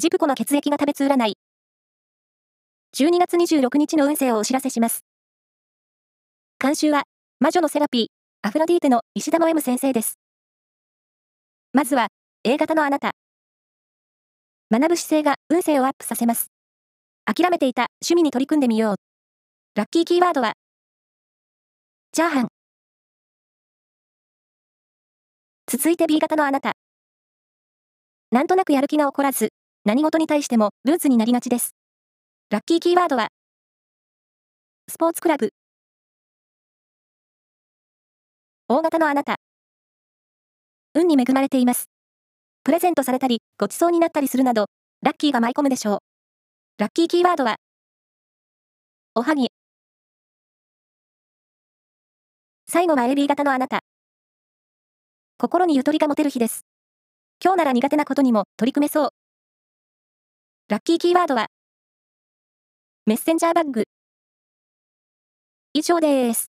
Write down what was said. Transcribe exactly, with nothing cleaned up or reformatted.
ジプコの血液が食べつ占い。じゅうにがつにじゅうろくにちの運勢をお知らせします。監修は、魔女のセラピー、アフロディーテの石田の M 先生です。まずは、エー 型のあなた。学ぶ姿勢が運勢をアップさせます。諦めていた趣味に取り組んでみよう。ラッキーキーワードは、チャーハン。続いて ビー 型のあなた。なんとなくやる気が起こらず、何事に対してもルーズになりがちです。ラッキーキーワードは、スポーツクラブ。大型のあなた。運に恵まれています。プレゼントされたり、ごちそうになったりするなど、ラッキーが舞い込むでしょう。ラッキーキーワードは、おはぎ。最後は エー ビー 型のあなた。心にゆとりが持てる日です。今日なら苦手なことにも取り組めそう。ラッキーキーワードは、メッセンジャーバッグ。以上です。